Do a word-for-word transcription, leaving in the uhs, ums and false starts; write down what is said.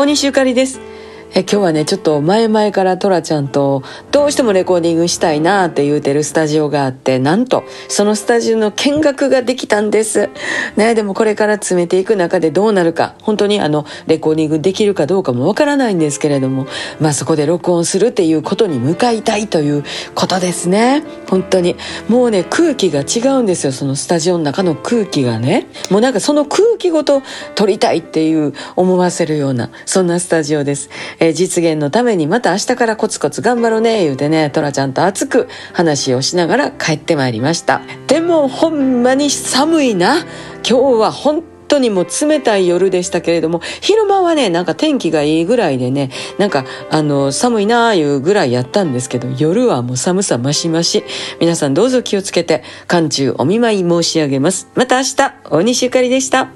大西ゆかりです。え今日はね、ちょっと前々からトラちゃんとどうしてもレコーディングしたいなって言うてるスタジオがあって、なんとそのスタジオの見学ができたんですね。でもこれから詰めていく中でどうなるか、本当にあのレコーディングできるかどうかもわからないんですけれども、まあそこで録音するっていうことに向かいたいということですね。本当にもうね、空気が違うんですよ。そのスタジオの中の空気がね、もうなんかその空気ごと撮りたいっていう思わせるような、そんなスタジオです。え実現のためにまた明日からコツコツ頑張ろうね言うてね、トラちゃんと熱く話をしながら帰ってまいりました。でもほんまに寒いな。今日は本当にもう冷たい夜でしたけれども、昼間はね、なんか天気がいいぐらいでね、なんかあの寒いなーいうぐらいやったんですけど、夜はもう寒さ増し増し。皆さんどうぞ気をつけて、寒中お見舞い申し上げます。また明日、大西ゆかりでした。